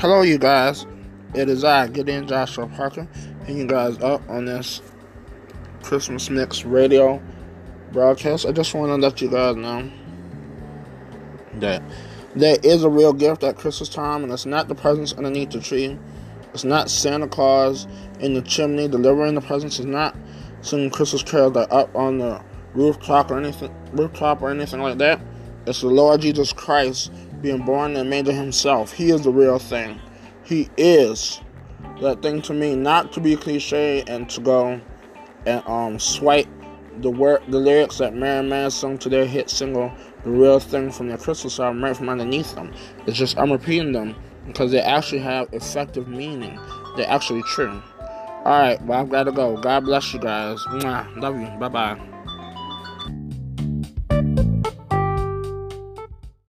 Hello, you guys. It is I, Gideon Joshua Parker, and you guys up on this Christmas Mix radio broadcast. I just want to let you guys know that there is a real gift at Christmas time, and it's not the presents underneath the tree. It's not Santa Claus in the chimney delivering the presents. It's not singing Christmas carols that are up on the rooftop or anything like that. It's the Lord Jesus Christ being born and made to himself. He is the real thing. He is that thing to me, not to be cliche and to go and swipe the lyrics that Mary Manson sung to their hit single, The Real Thing, from their Christmas album, right from underneath them. It's just I'm repeating them because they actually have effective meaning. They're actually true. Alright, well, I've got to go. God bless you guys. Mwah. Love you. Bye-bye.